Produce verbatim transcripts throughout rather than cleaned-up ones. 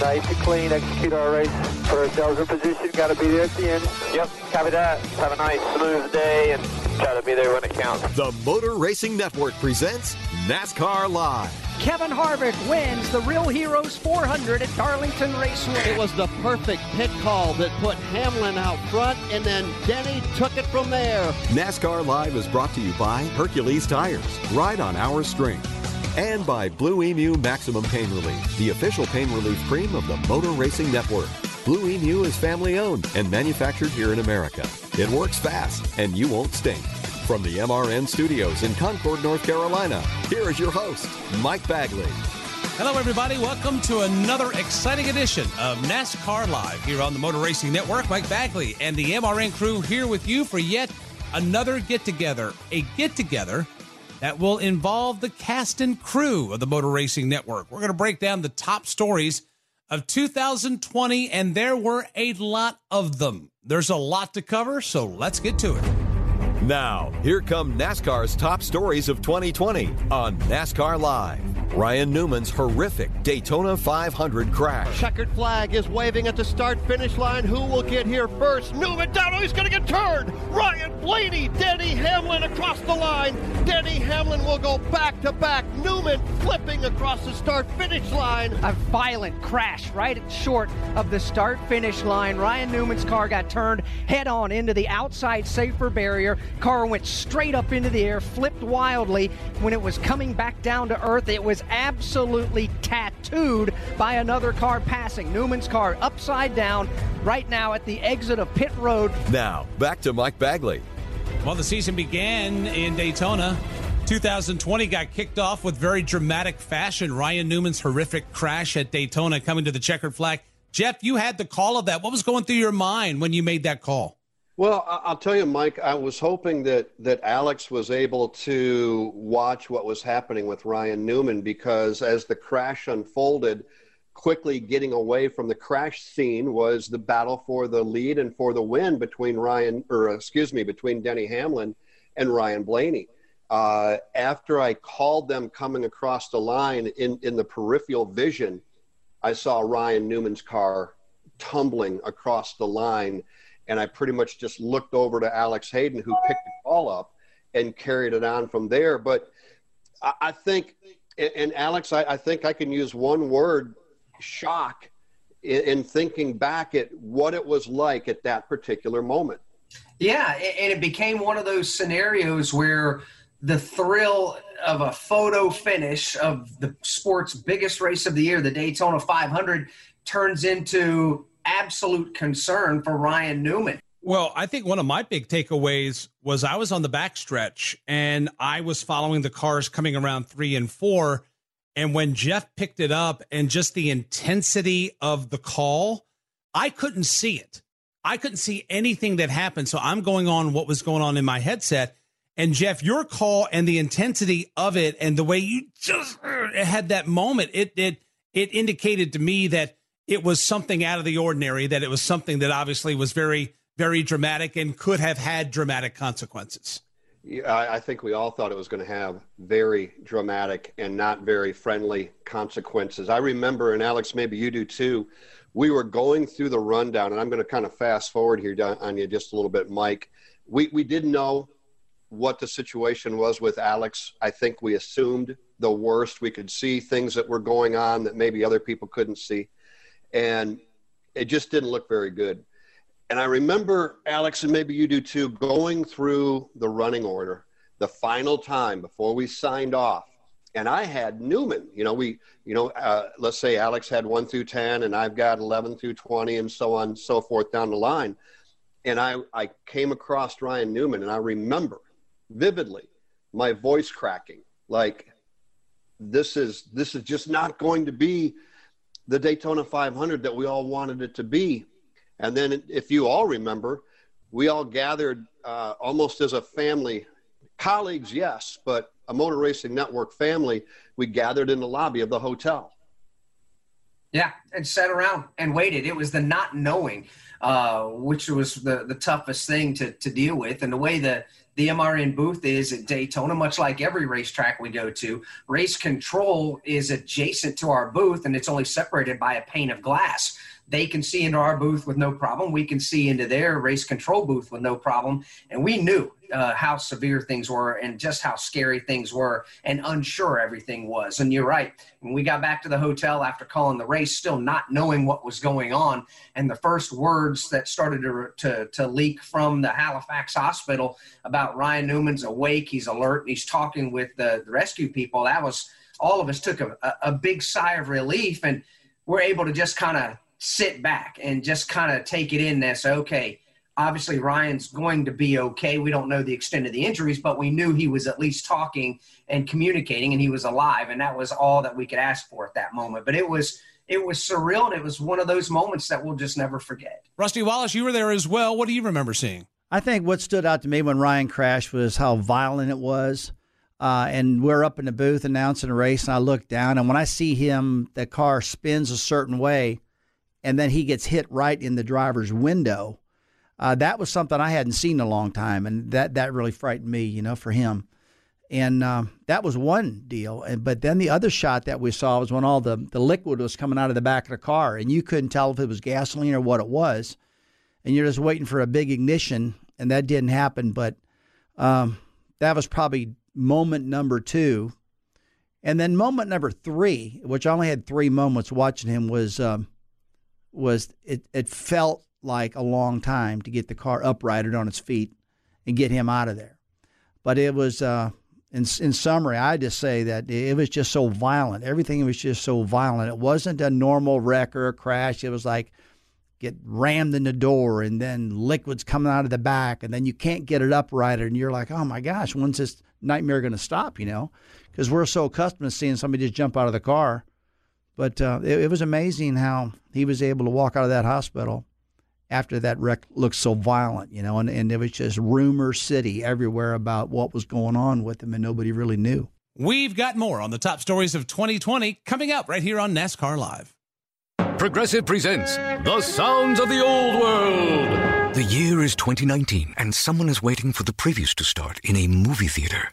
Nice and clean, execute our race for ourselves in position, got to be there at the end. Yep, copy that. Have a nice, smooth day and try to be there when it counts. The Motor Racing Network presents NASCAR Live. Kevin Harvick wins the Real Heroes four hundred at Darlington Raceway. It was the perfect pit call that put Hamlin out front, and then Denny took it from there. NASCAR Live is brought to you by Hercules Tires. Ride on our strength. And by Blue Emu Maximum Pain Relief, the official pain relief cream of the Motor Racing Network. Blue Emu is family-owned and manufactured here in America. It works fast, and you won't stink. From the M R N studios in Concord, North Carolina, here is your host, Mike Bagley. Hello, everybody. Welcome to another exciting edition of NASCAR Live here on the Motor Racing Network. Mike Bagley and the M R N crew here with you for yet another get-together, a get-together that will involve the cast and crew of the Motor Racing Network. We're going to break down the top stories of two thousand twenty, and there were a lot of them. There's a lot to cover, so let's get to it. Now, here come NASCAR's top stories of twenty twenty on NASCAR Live. Ryan Newman's horrific Daytona five hundred crash. Checkered flag is waving at the start-finish line. Who will get here first? Newman down. Oh, he's going to get turned. Ryan Blaney, Denny Hamlin across the line. Denny Hamlin will go back-to-back. Newman flipping across the start-finish line. A violent crash right short of the start-finish line. Ryan Newman's car got turned head-on into the outside safer barrier. Car went straight up into the air, flipped wildly. When it was coming back down to earth, it was absolutely tattooed by another car passing. Newman's car upside down right now at the exit of pit road. Now, back to Mike Bagley. Well, the season began in Daytona. two thousand twenty got kicked off with very dramatic fashion. Ryan Newman's horrific crash at Daytona coming to the checkered flag. Jeff, you had the call of that. What was going through your mind when you made that call? Well, I'll tell you, Mike, I was hoping that that Alex was able to watch what was happening with Ryan Newman, because as the crash unfolded, quickly getting away from the crash scene was the battle for the lead and for the win between Ryan, or excuse me, between Denny Hamlin and Ryan Blaney. Uh, after I called them coming across the line in, in the peripheral vision, I saw Ryan Newman's car tumbling across the line. And I pretty much just looked over to Alex Hayden, who picked the call up and carried it on from there. But I, I think, and Alex, I, I think I can use one word, shock, in, in thinking back at what it was like at that particular moment. Yeah, and it became one of those scenarios where the thrill of a photo finish of the sport's biggest race of the year, the Daytona five hundred, turns into absolute concern for Ryan Newman. Well, I think one of my big takeaways was I was on the backstretch and I was following the cars coming around three and four. And when Jeff picked it up and just the intensity of the call, I couldn't see it. I couldn't see anything that happened. So I'm going on what was going on in my headset. And Jeff, your call and the intensity of it and the way you just had that moment, it it, it indicated to me that it was something out of the ordinary, that it was something that obviously was very, very dramatic and could have had dramatic consequences. Yeah, I think we all thought it was going to have very dramatic and not very friendly consequences. I remember, and Alex, maybe you do too, we were going through the rundown, and I'm going to kind of fast forward here on you just a little bit, Mike. We we didn't know what the situation was with Alex. I think we assumed the worst. We could see things that were going on that maybe other people couldn't see. And it just didn't look very good. And I remember, Alex, and maybe you do too, going through the running order the final time before we signed off. And I had Newman, you know, we, you know, uh, let's say Alex had one through ten and I've got eleven through twenty and so on and so forth down the line. And I, I came across Ryan Newman, and I remember vividly my voice cracking, like, this is, this is just not going to be the Daytona five hundred that we all wanted it to be. And then, if you all remember, we all gathered uh, almost as a family, colleagues, yes, but a Motor Racing Network family. We gathered in the lobby of the hotel. Yeah, and sat around and waited. It was the not knowing, uh, which was the, the toughest thing to, to deal with. And the way the, the M R N booth is at Daytona, much like every racetrack we go to, race control is adjacent to our booth, and it's only separated by a pane of glass. They can see into our booth with no problem. We can see into their race control booth with no problem. And we knew uh, how severe things were and just how scary things were and unsure everything was. And you're right. When we got back to the hotel after calling the race, still not knowing what was going on, and the first words that started to, to, to leak from the Halifax hospital about Ryan Newman's awake, he's alert, and he's talking with the, the rescue people, that was, all of us took a, a big sigh of relief, and we're able to just kind of sit back and just kind of take it in there. So, okay, obviously Ryan's going to be okay. We don't know the extent of the injuries, but we knew he was at least talking and communicating, and he was alive, and that was all that we could ask for at that moment. But it was it was surreal, and it was one of those moments that we'll just never forget. Rusty Wallace, you were there as well. What do you remember seeing? I think what stood out to me when Ryan crashed was how violent it was. Uh, and we're up in the booth announcing a race, and I look down, and when I see him, the car spins a certain way, and then he gets hit right in the driver's window. Uh, that was something I hadn't seen in a long time, and that, that really frightened me, you know, for him. And um, that was one deal. And but then the other shot that we saw was when all the, the liquid was coming out of the back of the car, and you couldn't tell if it was gasoline or what it was, and you're just waiting for a big ignition, and that didn't happen. But um, that was probably moment number two. And then moment number three, which I only had three moments watching him, was... Um, was it, it felt like a long time to get the car uprighted on its feet and get him out of there. But it was, uh, in, in summary, I just say that it was just so violent. Everything was just so violent. It wasn't a normal wreck or a crash. It was like get rammed in the door and then liquids coming out of the back, and then you can't get it uprighted, and you're like, oh, my gosh, when's this nightmare going to stop, you know, because we're so accustomed to seeing somebody just jump out of the car. But uh, it, it was amazing how he was able to walk out of that hospital after that wreck looked so violent, you know, and, and it was just rumor city everywhere about what was going on with him, and nobody really knew. We've got more on the top stories of twenty twenty coming up right here on NASCAR Live. Progressive presents The Sounds of the Old World. The year is twenty nineteen, and someone is waiting for the previews to start in a movie theater.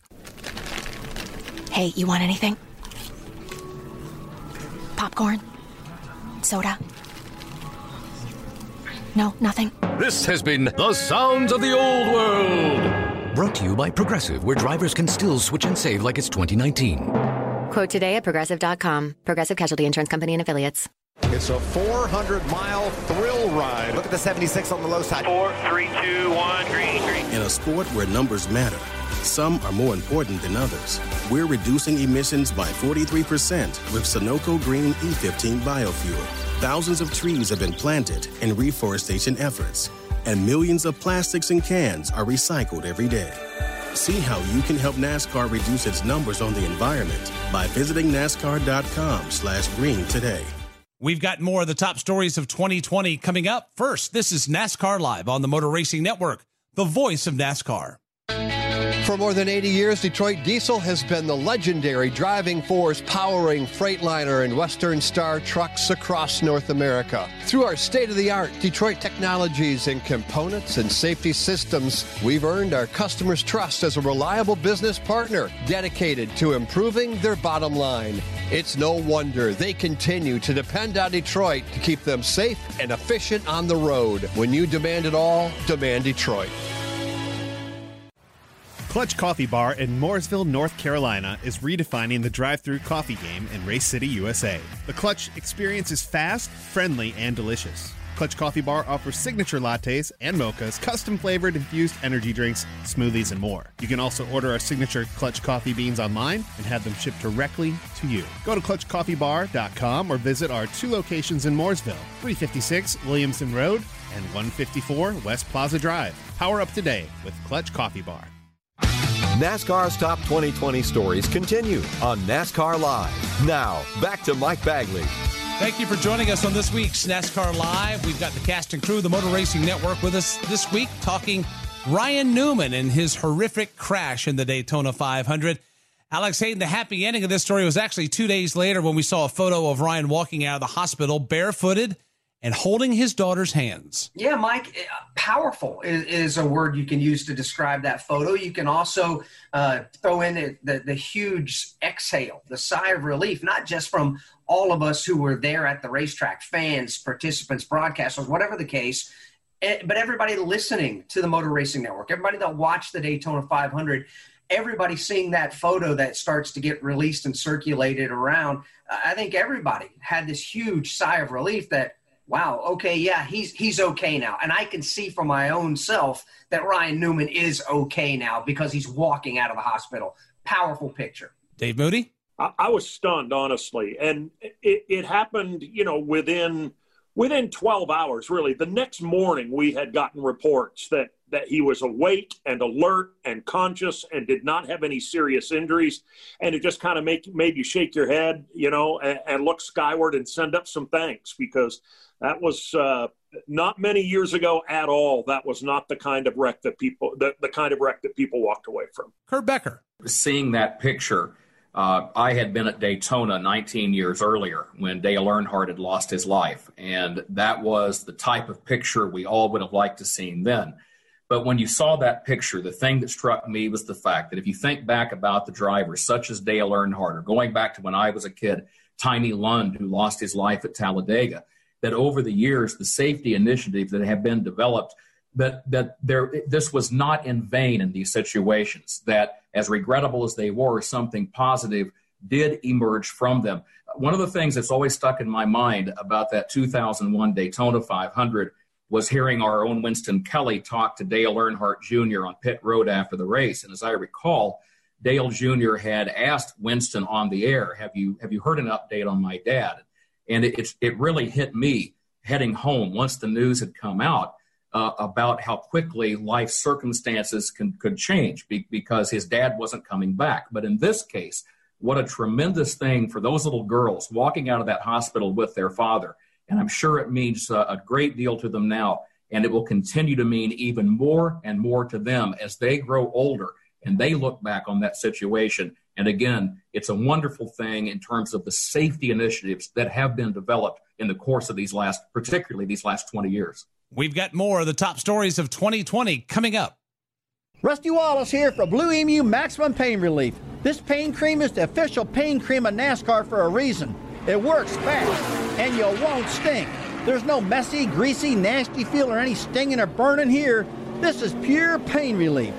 Hey, you want anything? Popcorn? Soda? No, nothing. This has been The Sounds of the Old World. Brought to you by Progressive, where drivers can still switch and save like it's twenty nineteen. Quote today at Progressive dot com. Progressive Casualty Insurance Company and Affiliates. It's a four hundred mile thrill ride. Look at the seventy-six on the low side. Four, three, two, one, green, green. In a sport where numbers matter, some are more important than others. We're reducing emissions by forty-three percent with Sunoco Green E fifteen biofuel. Thousands of trees have been planted in reforestation efforts, and millions of plastics and cans are recycled every day. See how you can help NASCAR reduce its numbers on the environment by visiting NASCAR dot com slash green today. We've got more of the top stories of twenty twenty coming up. First, this is NASCAR Live on the Motor Racing Network, the voice of NASCAR. For more than eighty years, Detroit Diesel has been the legendary driving force powering Freightliner and Western Star trucks across North America. Through our state-of-the-art Detroit technologies and components and safety systems, we've earned our customers' trust as a reliable business partner dedicated to improving their bottom line. It's no wonder they continue to depend on Detroit to keep them safe and efficient on the road. When you demand it all, demand Detroit. Clutch Coffee Bar in Mooresville, North Carolina is redefining the drive-thru coffee game in Race City, U S A. The Clutch experience is fast, friendly, and delicious. Clutch Coffee Bar offers signature lattes and mochas, custom-flavored infused energy drinks, smoothies, and more. You can also order our signature Clutch Coffee Beans online and have them shipped directly to you. Go to clutch coffee bar dot com or visit our two locations in Mooresville, three fifty-six Williamson Road and one fifty-four West Plaza Drive. Power up today with Clutch Coffee Bar. NASCAR's Top twenty twenty Stories continue on NASCAR Live. Now, back to Mike Bagley. Thank you for joining us on this week's NASCAR Live. We've got the cast and crew, the Motor Racing Network, with us this week talking Ryan Newman and his horrific crash in the Daytona five hundred. Alex Hayden, the happy ending of this story was actually two days later when we saw a photo of Ryan walking out of the hospital barefooted and holding his daughter's hands. Yeah, Mike, powerful is, is a word you can use to describe that photo. You can also uh, throw in the, the, the huge exhale, the sigh of relief, not just from all of us who were there at the racetrack, fans, participants, broadcasters, whatever the case, but everybody listening to the Motor Racing Network, everybody that watched the Daytona five hundred, everybody seeing that photo that starts to get released and circulated around. I think everybody had this huge sigh of relief that, wow, okay, yeah, he's he's okay now. And I can see for my own self that Ryan Newman is okay now because he's walking out of the hospital. Powerful picture. Dave Moody? I was stunned, honestly, and it, it happened, you know, within within twelve hours, really. The next morning, we had gotten reports that, that he was awake and alert and conscious and did not have any serious injuries, and it just kind of make made you shake your head, you know, and, and look skyward and send up some thanks, because that was uh, not many years ago at all. That was not the kind of wreck that people the, the kind of wreck that people walked away from. Kurt Becker. Seeing that picture. Uh, I had been at Daytona nineteen years earlier when Dale Earnhardt had lost his life, and that was the type of picture we all would have liked to seen then. But when you saw that picture, the thing that struck me was the fact that if you think back about the drivers such as Dale Earnhardt, or going back to when I was a kid, Tiny Lund, who lost his life at Talladega, that over the years, the safety initiatives that have been developed, that that there this was not in vain in these situations, that as regrettable as they were, something positive did emerge from them. One of the things that's always stuck in my mind about that two thousand one Daytona five hundred was hearing our own Winston Kelly talk to Dale Earnhardt Junior on pit road after the race. And as I recall, Dale Junior had asked Winston on the air, have you have you heard an update on my dad? And it, it, it really hit me heading home once the news had come out, Uh, about how quickly life circumstances can, could change be, because his dad wasn't coming back. But in this case, what a tremendous thing for those little girls walking out of that hospital with their father. And I'm sure it means uh, a great deal to them now, and it will continue to mean even more and more to them as they grow older and they look back on that situation. And again, it's a wonderful thing in terms of the safety initiatives that have been developed in the course of these last, particularly these last twenty years. We've got more of the top stories of twenty twenty coming up. Rusty Wallace here for Blue Emu Maximum Pain Relief. This pain cream is the official pain cream of NASCAR for a reason. It works fast, and you won't stink. There's no messy, greasy, nasty feel or any stinging or burning here. This is pure pain relief.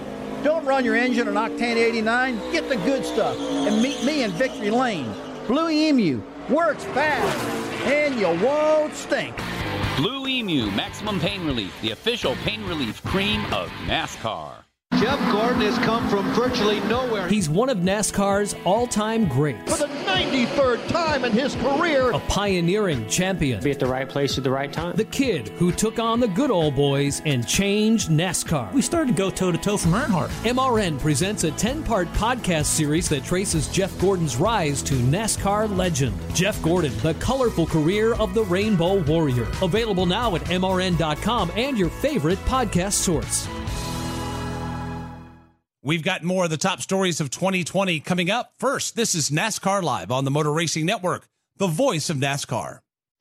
Don't run your engine on Octane eighty-nine. Get the good stuff and meet me in Victory Lane. Blue Emu works fast, and you won't stink. Blue Emu Maximum Pain Relief, the official pain relief cream of NASCAR. Jeff Gordon has come from virtually nowhere. He's one of NASCAR's all-time greats. For the ninety-third time in his career. A pioneering champion. Be at the right place at the right time. The kid who took on the good old boys and changed NASCAR. We started to go toe-to-toe from Earnhardt. M R N presents a ten-part podcast series that traces Jeff Gordon's rise to NASCAR legend. Jeff Gordon, the colorful career of the Rainbow Warrior. Available now at M R N dot com and your favorite podcast source. We've got more of the top stories of twenty twenty coming up. First, this is NASCAR Live on the Motor Racing Network, the voice of NASCAR.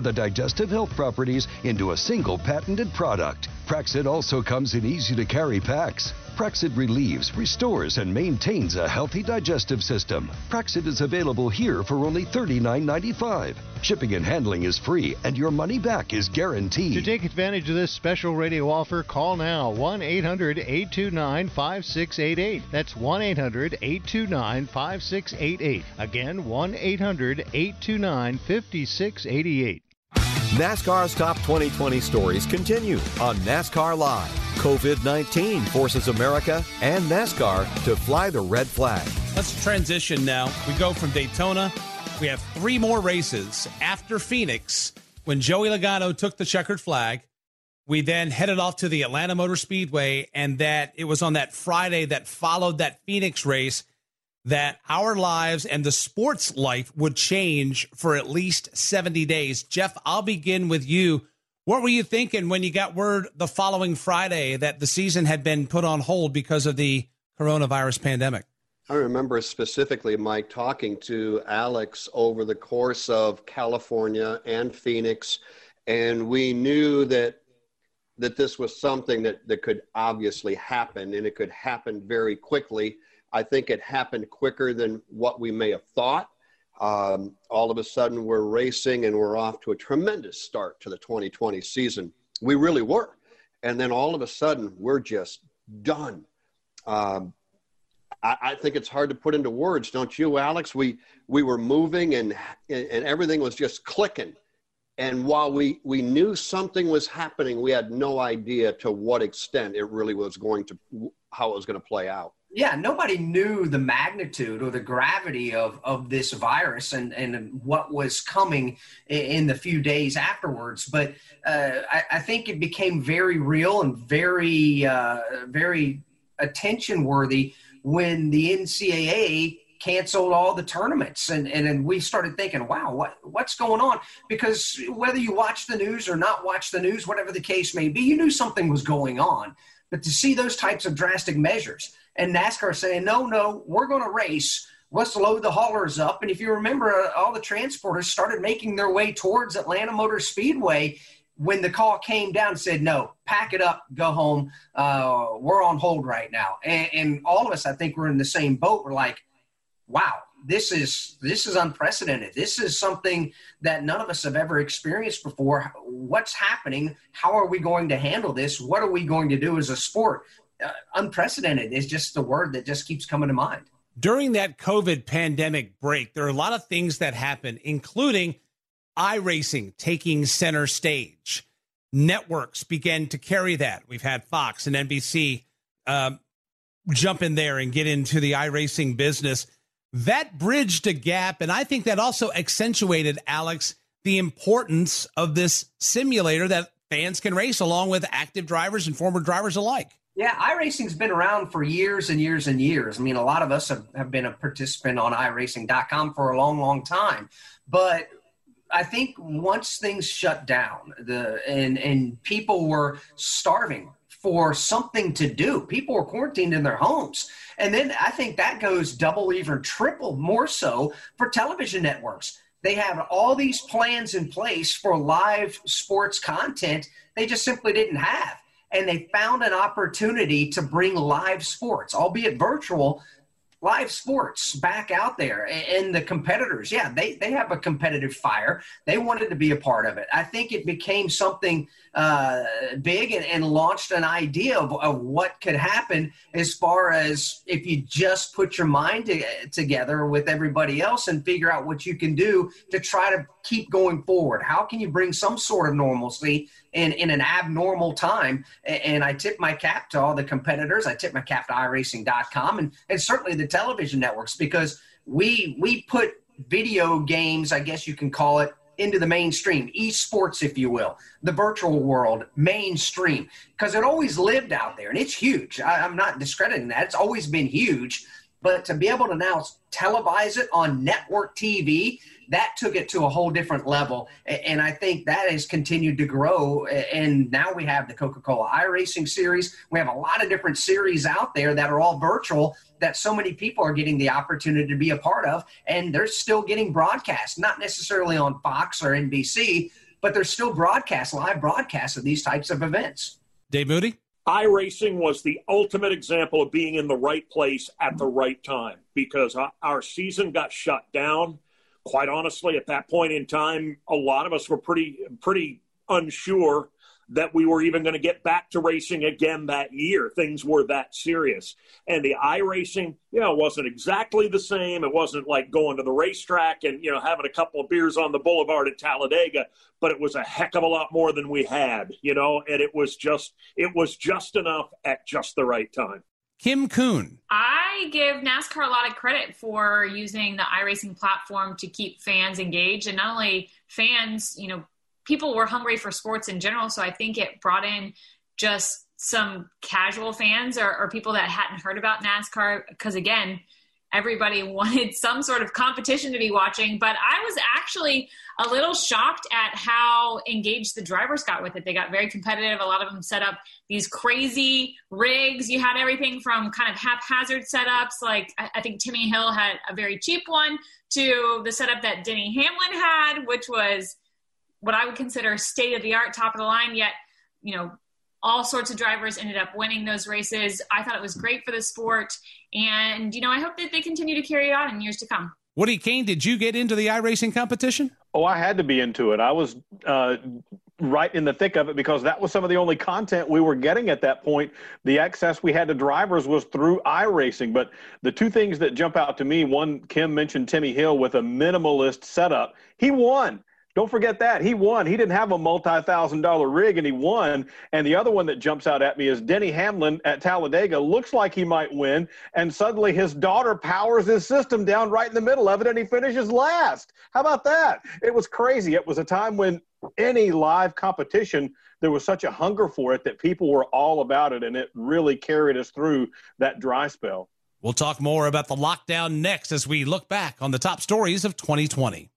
the digestive health properties into a single patented product. Praxid also comes in easy-to-carry packs. Praxid relieves, restores, and maintains a healthy digestive system. Praxid is available here for only thirty-nine ninety-five. Shipping and handling is free, and your money back is guaranteed. To take advantage of this special radio offer, call now, one eight hundred, eight two nine, five six eight eight. That's one eight hundred, eight two nine, five six eight eight. Again, one eight hundred, eight two nine, five six eight eight. NASCAR's Top twenty twenty Stories continue on NASCAR Live. COVID nineteen forces America and NASCAR to fly the red flag. Let's transition now. We go from Daytona. We have three more races after Phoenix when Joey Logano took the checkered flag. We then headed off to the Atlanta Motor Speedway, and that it was on that Friday that followed that Phoenix race that our lives and the sports life would change for at least seventy days. Jeff, I'll begin with you. What were you thinking when you got word the following Friday that the season had been put on hold because of the coronavirus pandemic? I remember specifically, Mike, talking to Alex over the course of California and Phoenix, and we knew that that this was something that, that could obviously happen, and it could happen very quickly. I think it happened quicker than what we may have thought. Um, all of a sudden, we're racing, and we're off to a tremendous start to the twenty twenty season. We really were. And then all of a sudden, we're just done. Um, I, I think it's hard to put into words, don't you, Alex? We we were moving, and and everything was just clicking. And while we, we knew something was happening, we had no idea to what extent it really was going to, how it was going to play out. Yeah, nobody knew the magnitude or the gravity of, of this virus and, and what was coming in the few days afterwards. But uh, I, I think it became very real and very, uh, very attention worthy when the N C double A canceled all the tournaments. And, and and we started thinking, wow, what what's going on? Because whether you watch the news or not watch the news, whatever the case may be, you knew something was going on. But to see those types of drastic measures, and NASCAR saying, no, no, we're going to race. Let's load the haulers up. And if you remember, uh, all the transporters started making their way towards Atlanta Motor Speedway when the call came down and said, no, pack it up, go home. Uh, we're on hold right now. And, and all of us, I think, were in the same boat. We're like, wow, this is this is unprecedented. This is something that none of us have ever experienced before. What's happening? How are we going to handle this? What are we going to do as a sport? Uh, unprecedented is just the word that just keeps coming to mind. During that COVID pandemic break, there are a lot of things that happen, including iRacing taking center stage. Networks began to carry that. We've had Fox and N B C um, jump in there and get into the iRacing business. That bridged a gap, and I think that also accentuated, Alex, the importance of this simulator that fans can race along with active drivers and former drivers alike. Yeah, iRacing's been around for years and years and years. I mean, a lot of us have, have been a participant on iRacing dot com for a long, long time. But I think once things shut down, the and, and people were starving for something to do. People were quarantined in their homes. And then I think that goes double, even triple more so for television networks. They have all these plans in place for live sports content they just simply didn't have. And they found an opportunity to bring live sports, albeit virtual, live sports back out there. And the competitors, yeah, they, they have a competitive fire. They wanted to be a part of it. I think it became something uh, big and, and launched an idea of, of what could happen as far as if you just put your mind to, together with everybody else and figure out what you can do to try to keep going forward. How can you bring some sort of normalcy in, in an abnormal time? And, and I tip my cap to all the competitors. I tip my cap to iRacing dot com and, and certainly the television networks, because we we put video games, I guess you can call it, into the mainstream, esports, if you will, the virtual world, mainstream, because it always lived out there, and it's huge. I, I'm not discrediting that. It's always been huge, but to be able to now televise it on network T V, that took it to a whole different level, and I think that has continued to grow, and now we have the Coca-Cola iRacing series. We have a lot of different series out there that are all virtual that so many people are getting the opportunity to be a part of, and they're still getting broadcast, not necessarily on Fox or N B C, but they're still broadcast, live broadcasts of these types of events. Dave Moody? iRacing was the ultimate example of being in the right place at the right time, because our season got shut down. Quite honestly, at that point in time, a lot of us were pretty pretty unsure that we were even going to get back to racing again that year. Things were that serious. And the iRacing, you know, wasn't exactly the same. It wasn't like going to the racetrack and, you know, having a couple of beers on the boulevard at Talladega, but it was a heck of a lot more than we had, you know, and it was just, it was just enough at just the right time. Kim Kuhn. I give NASCAR a lot of credit for using the iRacing platform to keep fans engaged. And not only fans, you know, people were hungry for sports in general. So I think it brought in just some casual fans or, or people that hadn't heard about NASCAR. Because again, everybody wanted some sort of competition to be watching. But I was actually a little shocked at how engaged the drivers got with it. They got very competitive. A lot of them set up these crazy rigs. You had everything from kind of haphazard setups, like I think Timmy Hill had a very cheap one, to the setup that Denny Hamlin had, which was what I would consider state-of-the-art, top-of-the-line, yet, you know, all sorts of drivers ended up winning those races. I thought it was great for the sport. And, you know, I hope that they continue to carry it on in years to come. Woody Kane, did you get into the iRacing competition? Oh, I had to be into it. I was uh, right in the thick of it because that was some of the only content we were getting at that point. The access we had to drivers was through iRacing. But the two things that jump out to me, one, Kim mentioned Timmy Hill with a minimalist setup. He won. Don't forget that. He won. He didn't have a multi-thousand dollar rig, and he won. And the other one that jumps out at me is Denny Hamlin at Talladega. Looks like he might win, and suddenly his daughter powers his system down right in the middle of it, and he finishes last. How about that? It was crazy. It was a time when any live competition, there was such a hunger for it that people were all about it, and it really carried us through that dry spell. We'll talk more about the lockdown next as we look back on the top stories of twenty twenty.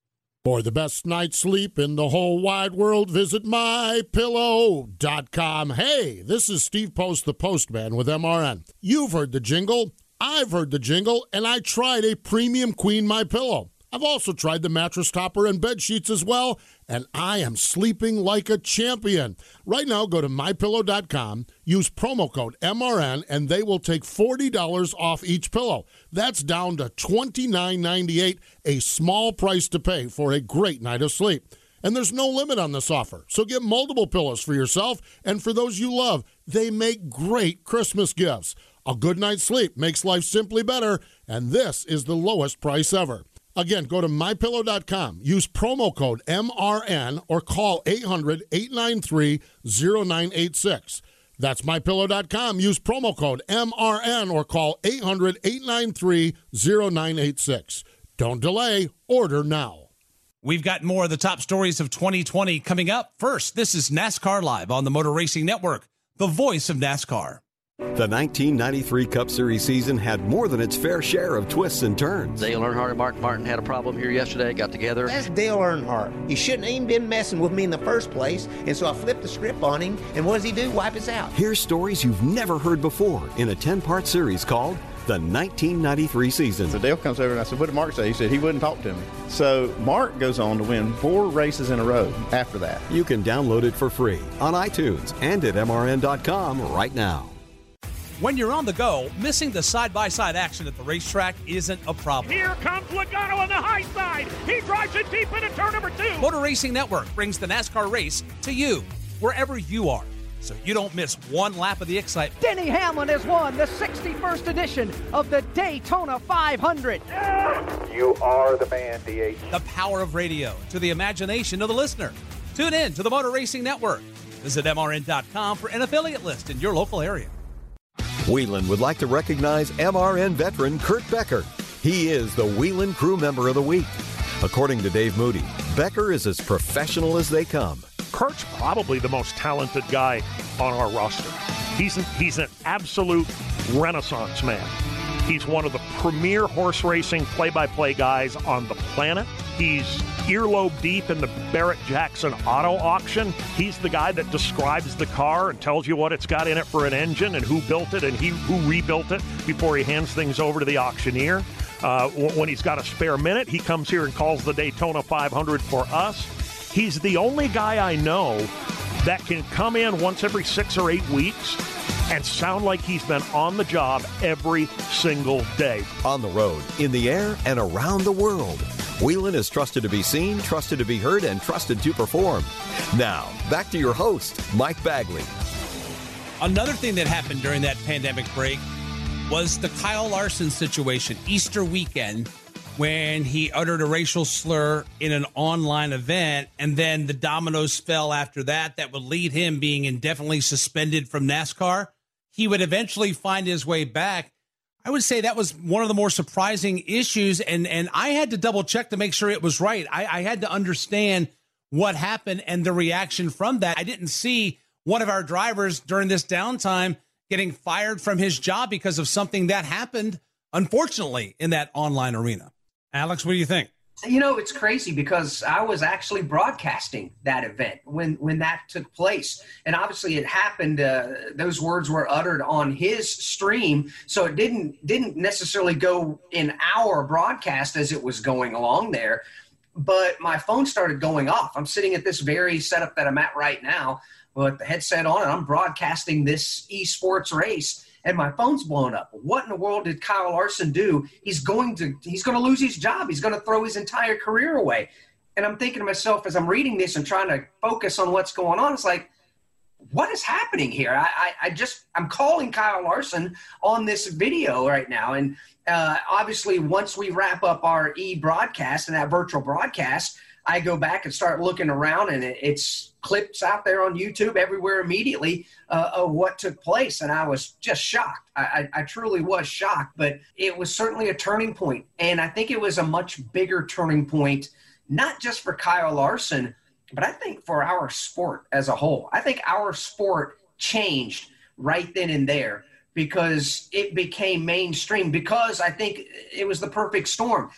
For the best night's sleep in the whole wide world, visit my pillow dot com. Hey, this is Steve Post, the Postman with M R N. You've heard the jingle, I've heard the jingle, and I tried a premium queen My Pillow. I've also tried the mattress topper and bed sheets as well, and I am sleeping like a champion. Right now, go to my pillow dot com, use promo code M R N, and they will take forty dollars off each pillow. That's down to twenty-nine ninety-eight, a small price to pay for a great night of sleep. And there's no limit on this offer, so get multiple pillows for yourself and for those you love. They make great Christmas gifts. A good night's sleep makes life simply better, and this is the lowest price ever. Again, go to my pillow dot com, use promo code M R N, or call eight hundred, eight nine three, zero nine eight six. That's my pillow dot com, use promo code M R N, or call eight hundred, eight nine three, zero nine eight six. Don't delay, order now. We've got more of the top stories of twenty twenty coming up. First, this is NASCAR Live on the Motor Racing Network, the voice of NASCAR. The nineteen ninety-three Cup Series season had more than its fair share of twists and turns. Dale Earnhardt and Mark Martin had a problem here yesterday, got together. That's Dale Earnhardt. He shouldn't have even been messing with me in the first place, and so I flipped the script on him, and what does he do? Wipe us out. Here's stories you've never heard before in a ten-part series called The nineteen ninety-three Season. So Dale comes over, and I said, what did Mark say? He said he wouldn't talk to me. So Mark goes on to win four races in a row after that. You can download it for free on iTunes and at M R N dot com right now. When you're on the go, missing the side-by-side action at the racetrack isn't a problem. Here comes Logano on the high side. He drives it deep into turn number two. Motor Racing Network brings the NASCAR race to you, wherever you are, so you don't miss one lap of the excitement. Denny Hamlin has won the sixty-first edition of the Daytona five hundred. You are the man, D H. The power of radio to the imagination of the listener. Tune in to the Motor Racing Network. Visit M R N dot com for an affiliate list in your local area. Whelan would like to recognize M R N veteran Kurt Becker. He is the Whelan Crew Member of the Week. According to Dave Moody, Becker is as professional as they come. Kurt's probably the most talented guy on our roster. He's an, he's an absolute renaissance man. He's one of the premier horse racing play-by-play guys on the planet. He's earlobe deep in the Barrett-Jackson auto auction. He's the guy that describes the car and tells you what it's got in it for an engine and who built it and he, who rebuilt it before he hands things over to the auctioneer. Uh, when he's got a spare minute, he comes here and calls the Daytona five hundred for us. He's the only guy I know that can come in once every six or eight weeks and sound like he's been on the job every single day. On the road, in the air, and around the world, Whelan is trusted to be seen, trusted to be heard, and trusted to perform. Now, back to your host, Mike Bagley. Another thing that happened during that pandemic break was the Kyle Larson situation, Easter weekend, when he uttered a racial slur in an online event, and then the dominoes fell after that, that would lead him being indefinitely suspended from NASCAR. He would eventually find his way back. I would say that was one of the more surprising issues, and, and I had to double-check to make sure it was right. I, I had to understand what happened and the reaction from that. I didn't see one of our drivers during this downtime getting fired from his job because of something that happened, unfortunately, in that online arena. Alex, what do you think? You know, it's crazy because I was actually broadcasting that event when, when that took place. And obviously it happened, uh, those words were uttered on his stream. So it didn't, didn't necessarily go in our broadcast as it was going along there. But my phone started going off. I'm sitting at this very setup that I'm at right now with the headset on, and I'm broadcasting this esports race, and my phone's blown up. What in the world did Kyle Larson do? He's going to he's going to lose his job. He's going to throw his entire career away. And I'm thinking to myself as I'm reading this and trying to focus on what's going on, it's like, what is happening here? I, I, I just I'm calling Kyle Larson on this video right now. And uh, obviously, once we wrap up our e-broadcast and that virtual broadcast, I go back and start looking around, and it's clips out there on YouTube everywhere immediately uh, of what took place. And I was just shocked. I, I, I truly was shocked, but it was certainly a turning point. And I think it was a much bigger turning point, not just for Kyle Larson, but I think for our sport as a whole. I think our sport changed right then and there, because it became mainstream, because I think it was the perfect storm.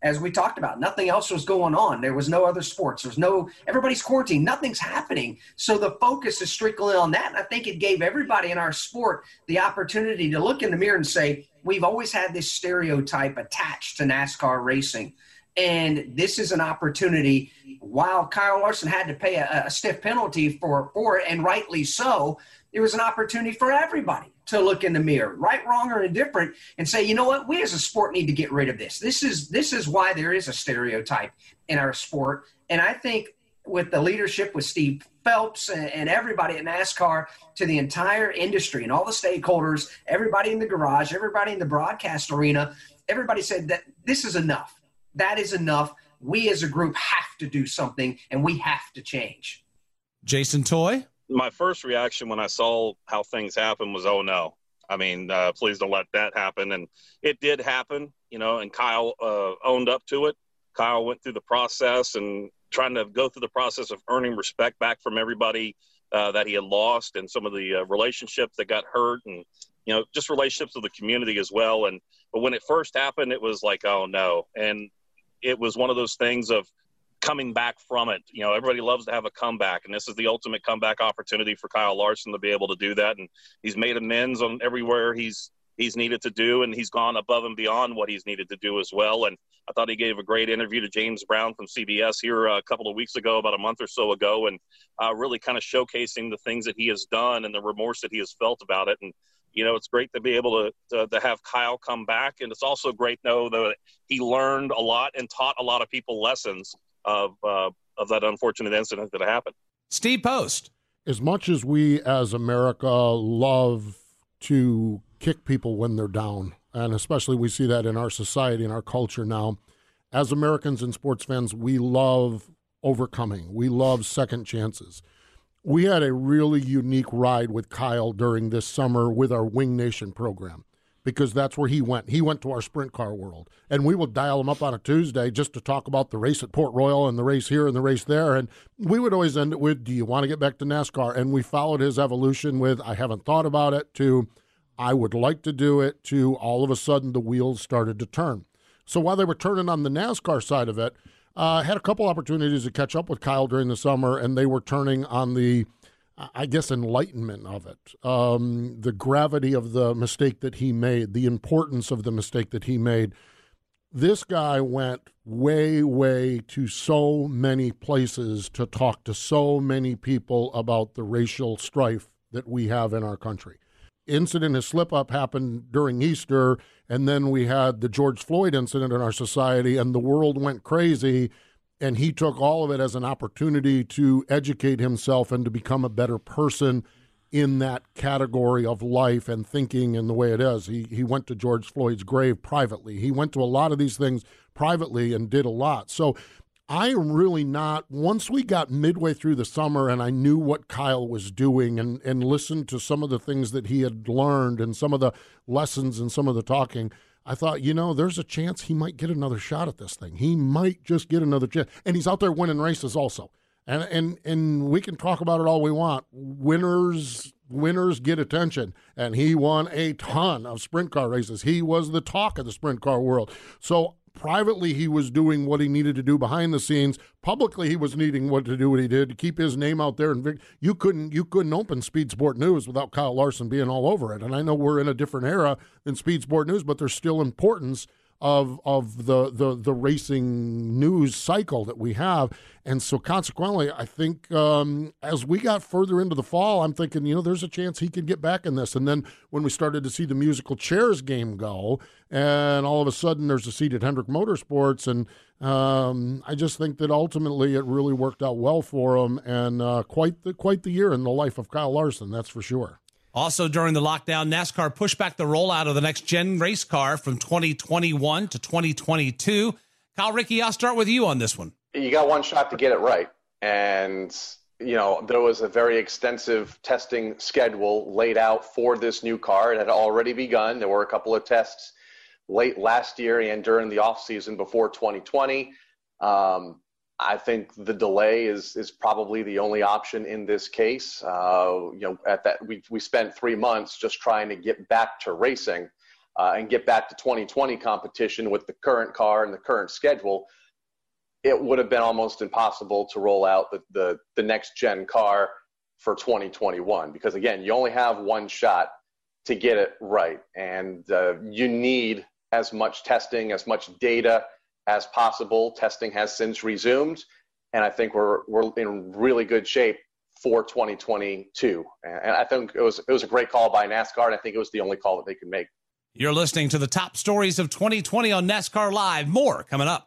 As we talked about, nothing else was going on. There was no other sports. There's no – everybody's quarantined. Nothing's happening. So the focus is strictly on that. And I think it gave everybody in our sport the opportunity to look in the mirror and say, we've always had this stereotype attached to NASCAR racing. And this is an opportunity. While Kyle Larson had to pay a, a stiff penalty for, for it, and rightly so, it was an opportunity for everybody to look in the mirror, right, wrong, or indifferent, and say, you know what, we as a sport need to get rid of this. This is this is why there is a stereotype in our sport. And I think with the leadership with Steve Phelps and, and everybody at NASCAR, to the entire industry and all the stakeholders, everybody in the garage, everybody in the broadcast arena, everybody said that this is enough. That is enough. We as a group have to do something, and we have to change. Jason Toy? My first reaction when I saw how things happened was, oh, no. I mean, uh, please don't let that happen. And it did happen, you know, and Kyle uh, owned up to it. Kyle went through the process and trying to go through the process of earning respect back from everybody uh, that he had lost, and some of the uh, relationships that got hurt, and, you know, just relationships with the community as well. And but when it first happened, it was like, oh, no. And it was one of those things of coming back from it. You know, everybody loves to have a comeback, and this is the ultimate comeback opportunity for Kyle Larson to be able to do that. And he's made amends on everywhere he's he's needed to do, and he's gone above and beyond what he's needed to do as well. And I thought he gave a great interview to James Brown from C B S here a couple of weeks ago, about a month or so ago, and uh, really kind of showcasing the things that he has done and the remorse that he has felt about it. And you know, it's great to be able to, to to have Kyle come back, and it's also great to know that he learned a lot and taught a lot of people lessons of uh, of that unfortunate incident that happened. Steve Post. As much as we as America love to kick people when they're down, and especially we see that in our society and our culture now, as Americans and sports fans, we love overcoming. We love second chances. We had a really unique ride with Kyle during this summer with our Wing Nation program, because that's where he went. He went to our sprint car world. And we would dial him up on a Tuesday just to talk about the race at Port Royal and the race here and the race there. And we would always end it with, do you want to get back to NASCAR? And we followed his evolution with, I haven't thought about it, to I would like to do it, to all of a sudden the wheels started to turn. So while they were turning on the NASCAR side of it, I uh, had a couple opportunities to catch up with Kyle during the summer, and they were turning on the, I guess, enlightenment of it, um, the gravity of the mistake that he made, the importance of the mistake that he made. This guy went way, way to so many places to talk to so many people about the racial strife that we have in our country. Incident, his slip-up happened during Easter, and then we had the George Floyd incident in our society, and the world went crazy, and he took all of it as an opportunity to educate himself and to become a better person in that category of life and thinking and the way it is. He, he went to George Floyd's grave privately. He went to a lot of these things privately and did a lot. So I am really not, once we got midway through the summer and I knew what Kyle was doing and, and listened to some of the things that he had learned and some of the lessons and some of the talking, I thought, you know, there's a chance he might get another shot at this thing. He might just get another chance. And he's out there winning races also. And and and we can talk about it all we want. Winners, winners get attention. And he won a ton of sprint car races. He was the talk of the sprint car world. So privately, he was doing what he needed to do behind the scenes. Publicly, he was needing what to do what he did to keep his name out there. And you couldn't you couldn't open Speed Sport News without Kyle Larson being all over it. And I know we're in a different era than Speed Sport News, but there's still importance of of the the the racing news cycle that we have. And so consequently, I think um, as we got further into the fall, I'm thinking, you know, there's a chance he could get back in this. And then when we started to see the musical chairs game go, and all of a sudden there's a seat at Hendrick Motorsports, and um, I just think that ultimately it really worked out well for him, and uh, quite the quite the year in the life of Kyle Larson, that's for sure. Also, during the lockdown, NASCAR pushed back the rollout of the next-gen race car from twenty twenty-one to twenty twenty-two. Kyle, Rickey, I'll start with you on this one. You got one shot to get it right. And, you know, there was a very extensive testing schedule laid out for this new car. It had already begun. There were a couple of tests late last year and during the offseason before twenty twenty. Um, I think the delay is is probably the only option in this case. Uh, you know, at that we we spent three months just trying to get back to racing uh, and get back to twenty twenty competition with the current car and the current schedule. It would have been almost impossible to roll out the the, the next gen car for twenty twenty-one because again, you only have one shot to get it right, and uh, you need as much testing, as much data as possible. Testing has since resumed, and I think we're we're in really good shape for twenty twenty-two. And I think it was it was a great call by NASCAR, and I think it was the only call that they could make. You're listening to the top stories of twenty twenty on NASCAR Live. More coming up.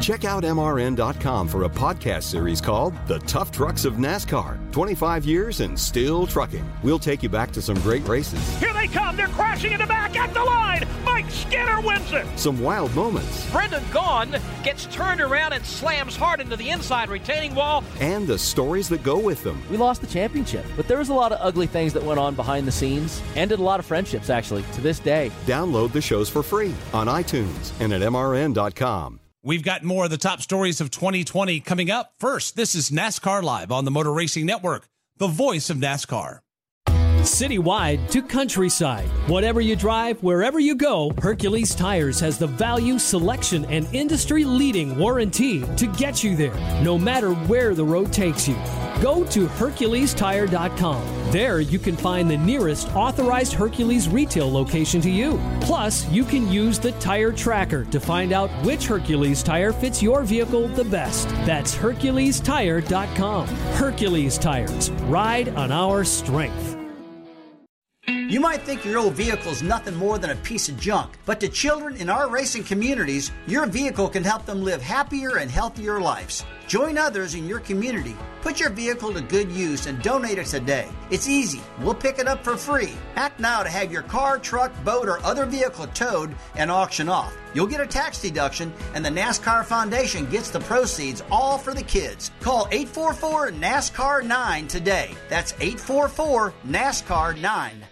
Check out M R N dot com for a podcast series called The Tough Trucks of NASCAR, twenty-five years and still trucking. We'll take you back to some great races. Here they come. They're crashing in the back at the line. Mike Skinner wins it. Some wild moments. Brendan Gaughan gets turned around and slams hard into the inside retaining wall. And the stories that go with them. We lost the championship, but there was a lot of ugly things that went on behind the scenes. Ended a lot of friendships, actually, to this day. Download the shows for free on iTunes and at M R N dot com. We've got more of the top stories of twenty twenty coming up. First, this is NASCAR Live on the Motor Racing Network, the voice of NASCAR. Citywide to countryside. Whatever you drive, wherever you go, Hercules Tires has the value, selection, and industry-leading warranty to get you there, no matter where the road takes you. Go to Hercules Tire dot com. There you can find the nearest authorized Hercules retail location to you. Plus, you can use the tire tracker to find out which Hercules tire fits your vehicle the best. That's Hercules Tire dot com. Hercules Tires. Ride on our strength. You might think your old vehicle's nothing more than a piece of junk, but to children in our racing communities, your vehicle can help them live happier and healthier lives. Join others in your community. Put your vehicle to good use and donate it today. It's easy. We'll pick it up for free. Act now to have your car, truck, boat, or other vehicle towed and auctioned off. You'll get a tax deduction, and the NASCAR Foundation gets the proceeds, all for the kids. Call eight four four NASCAR nine today. That's eight four four NASCAR nine.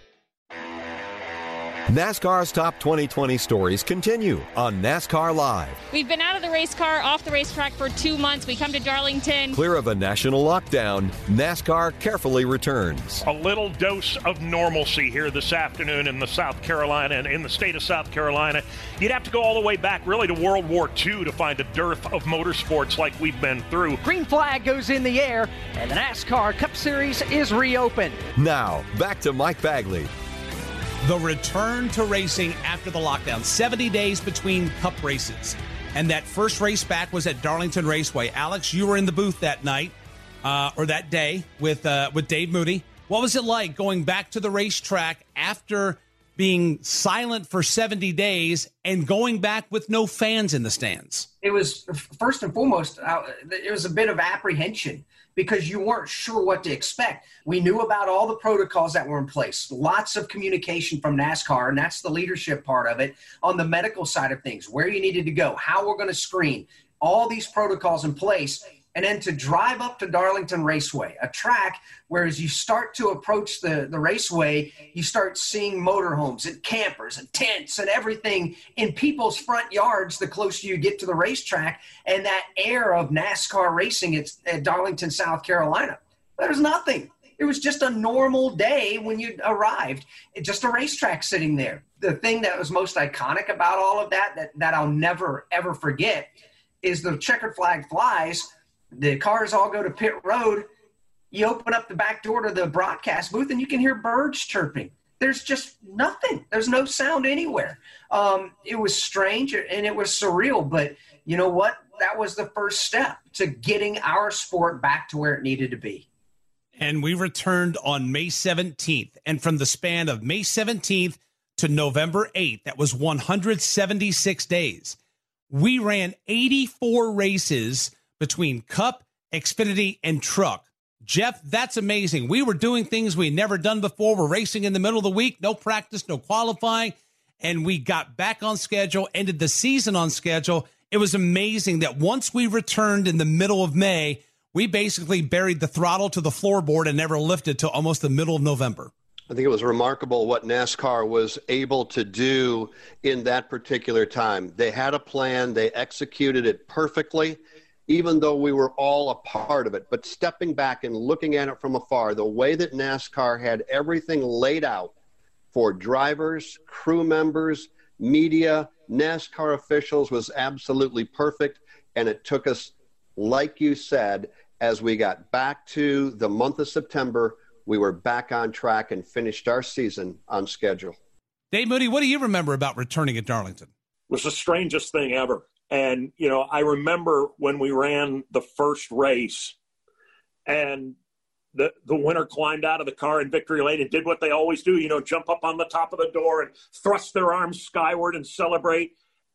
NASCAR's Top twenty twenty Stories continue on NASCAR Live. We've been out of the race car, off the racetrack for two months. We come to Darlington. Clear of a national lockdown, NASCAR carefully returns. A little dose of normalcy here this afternoon in the South Carolina and in the state of South Carolina. You'd have to go all the way back really to World War Two to find a dearth of motorsports like we've been through. Green flag goes in the air, and the NASCAR Cup Series is reopened. Now, back to Mike Bagley. The return to racing after the lockdown, seventy days between cup races. And that first race back was at Darlington Raceway. Alex, you were in the booth that night uh, or that day with uh, with Dave Moody. What was it like going back to the racetrack after being silent for seventy days and going back with no fans in the stands? It was, first and foremost, uh, it was a bit of apprehension, because you weren't sure what to expect. We knew about all the protocols that were in place, lots of communication from NASCAR, and that's the leadership part of it, on the medical side of things, where you needed to go, how we're going to screen, all these protocols in place. And then to drive up to Darlington Raceway, a track where as you start to approach the, the raceway, you start seeing motorhomes and campers and tents and everything in people's front yards the closer you get to the racetrack, and that air of NASCAR racing at, at Darlington, South Carolina. There's nothing. It was just a normal day when you arrived, just a racetrack sitting there. The thing that was most iconic about all of that, that, that I'll never, ever forget, is the checkered flag flies. The cars all go to pit road. You open up the back door to the broadcast booth and you can hear birds chirping. There's just nothing. There's no sound anywhere. Um, it was strange and it was surreal, but you know what? That was the first step to getting our sport back to where it needed to be. And we returned on May seventeenth. And from the span of May seventeenth to November eighth, that was one hundred seventy-six days. We ran eighty-four races between Cup, Xfinity, and Truck. Jeff, that's amazing. We were doing things we never done before. We're racing in the middle of the week, no practice, no qualifying, and we got back on schedule, ended the season on schedule. It was amazing that once we returned in the middle of May, we basically buried the throttle to the floorboard and never lifted till almost the middle of November. I think it was remarkable what NASCAR was able to do in that particular time. They had a plan. They executed it perfectly, even though we were all a part of it. But stepping back and looking at it from afar, the way that NASCAR had everything laid out for drivers, crew members, media, NASCAR officials was absolutely perfect. And it took us, like you said, as we got back to the month of September, we were back on track and finished our season on schedule. Dave Moody, what do you remember about returning at Darlington? It was the strangest thing ever. And, you know, I remember when we ran the first race and the the winner climbed out of the car in victory lane and did what they always do, you know, jump up on the top of the door and thrust their arms skyward and celebrate.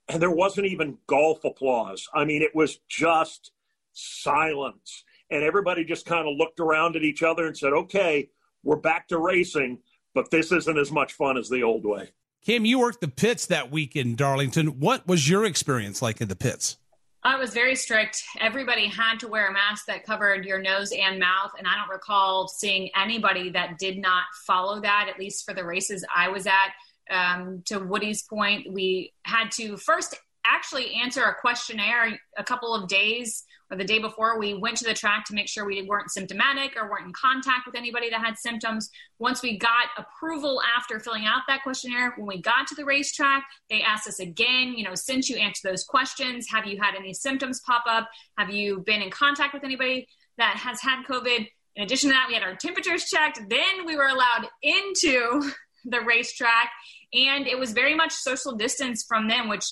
And there wasn't even golf applause. I mean, it was just silence. And everybody just kind of looked around at each other and said, okay, we're back to racing, but this isn't as much fun as the old way. Kim, you worked the pits that week in Darlington. What was your experience like in the pits? I was very strict. Everybody had to wear a mask that covered your nose and mouth, and I don't recall seeing anybody that did not follow that, at least for the races I was at. Um, to Woody's point, we had to first actually answer a questionnaire a couple of days or the day before we went to the track to make sure we weren't symptomatic or weren't in contact with anybody that had symptoms. Once we got approval after filling out that questionnaire, when we got to the racetrack, they asked us again, you know, since you answered those questions, have you had any symptoms pop up? Have you been in contact with anybody that has had COVID? In addition to that, we had our temperatures checked. Then we were allowed into the racetrack, and it was very much social distance from them, which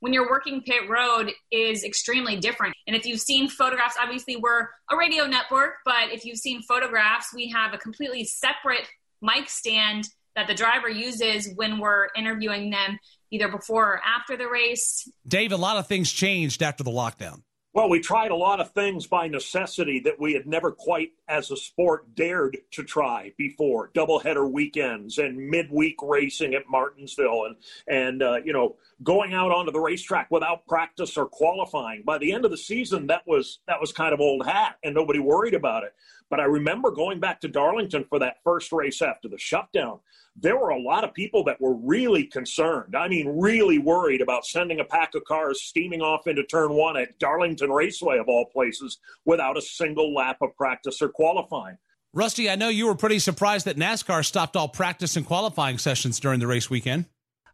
when you're working pit road is extremely different. And if you've seen photographs, obviously we're a radio network, but if you've seen photographs, we have a completely separate mic stand that the driver uses when we're interviewing them either before or after the race. Dave, a lot of things changed after the lockdown. Well, we tried a lot of things by necessity that we had never quite as a sport dared to try before. Doubleheader weekends and midweek racing at Martinsville and, and uh, you know, going out onto the racetrack without practice or qualifying. By the end of the season, that was that was kind of old hat and nobody worried about it. But I remember going back to Darlington for that first race after the shutdown. There were a lot of people that were really concerned. I mean, really worried about sending a pack of cars steaming off into turn one at Darlington Raceway, of all places, without a single lap of practice or qualifying. Rusty, I know you were pretty surprised that NASCAR stopped all practice and qualifying sessions during the race weekend.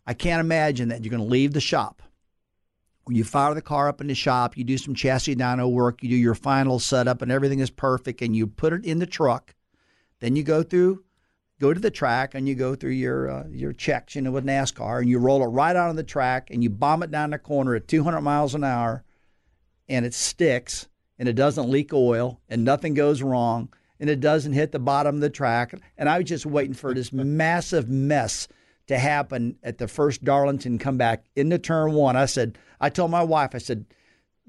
I can't imagine that you're going to leave the shop. You fire the car up in the shop, you do some chassis dyno work, you do your final setup, and everything is perfect, and you put it in the truck. Then you go through, go to the track, and you go through your uh, your checks, you know, with NASCAR, and you roll it right out of the track, and you bomb it down the corner at two hundred miles an hour, and it sticks, and it doesn't leak oil, and nothing goes wrong, and it doesn't hit the bottom of the track. And I was just waiting for this massive mess to happen at the first Darlington comeback into turn one. I said, I told my wife, I said,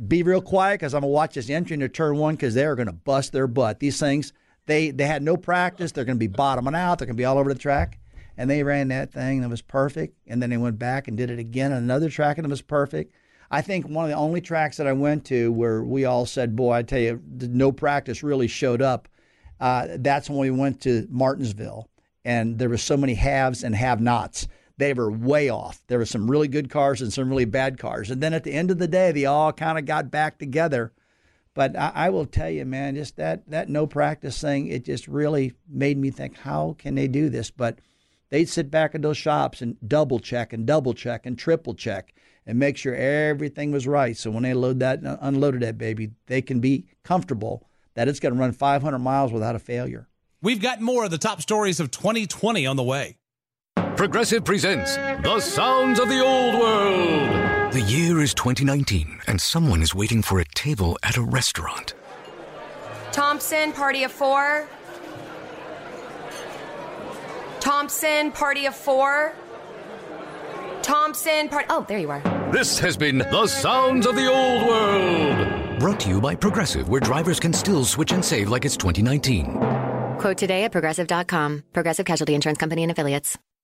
be real quiet because I'm going to watch this entry into turn one because they're going to bust their butt. These things, they they had no practice. They're going to be bottoming out. They're going to be all over the track. And they ran that thing and it was perfect. And then they went back and did it again on another track and it was perfect. I think one of the only tracks that I went to where we all said, boy, I tell you, no practice really showed up. Uh, that's when we went to Martinsville. And there were so many haves and have-nots. They were way off. There were some really good cars and some really bad cars. And then at the end of the day, they all kind of got back together. But I, I will tell you, man, just that that no practice thing, it just really made me think, how can they do this? But they'd sit back at those shops and double check and double check and triple check and make sure everything was right. So when they load that, unloaded that baby, they can be comfortable that it's going to run five hundred miles without a failure. We've got more of the top stories of twenty twenty on the way. Progressive presents The Sounds of the Old World. The year is twenty nineteen, and someone is waiting for a table at a restaurant. Thompson, party of four. Thompson, party of four. Thompson, party... Oh, there you are. This has been The Sounds of the Old World. Brought to you by Progressive, where drivers can still switch and save like it's twenty nineteen. Quote today at Progressive dot com. Progressive Casualty Insurance Company and Affiliates.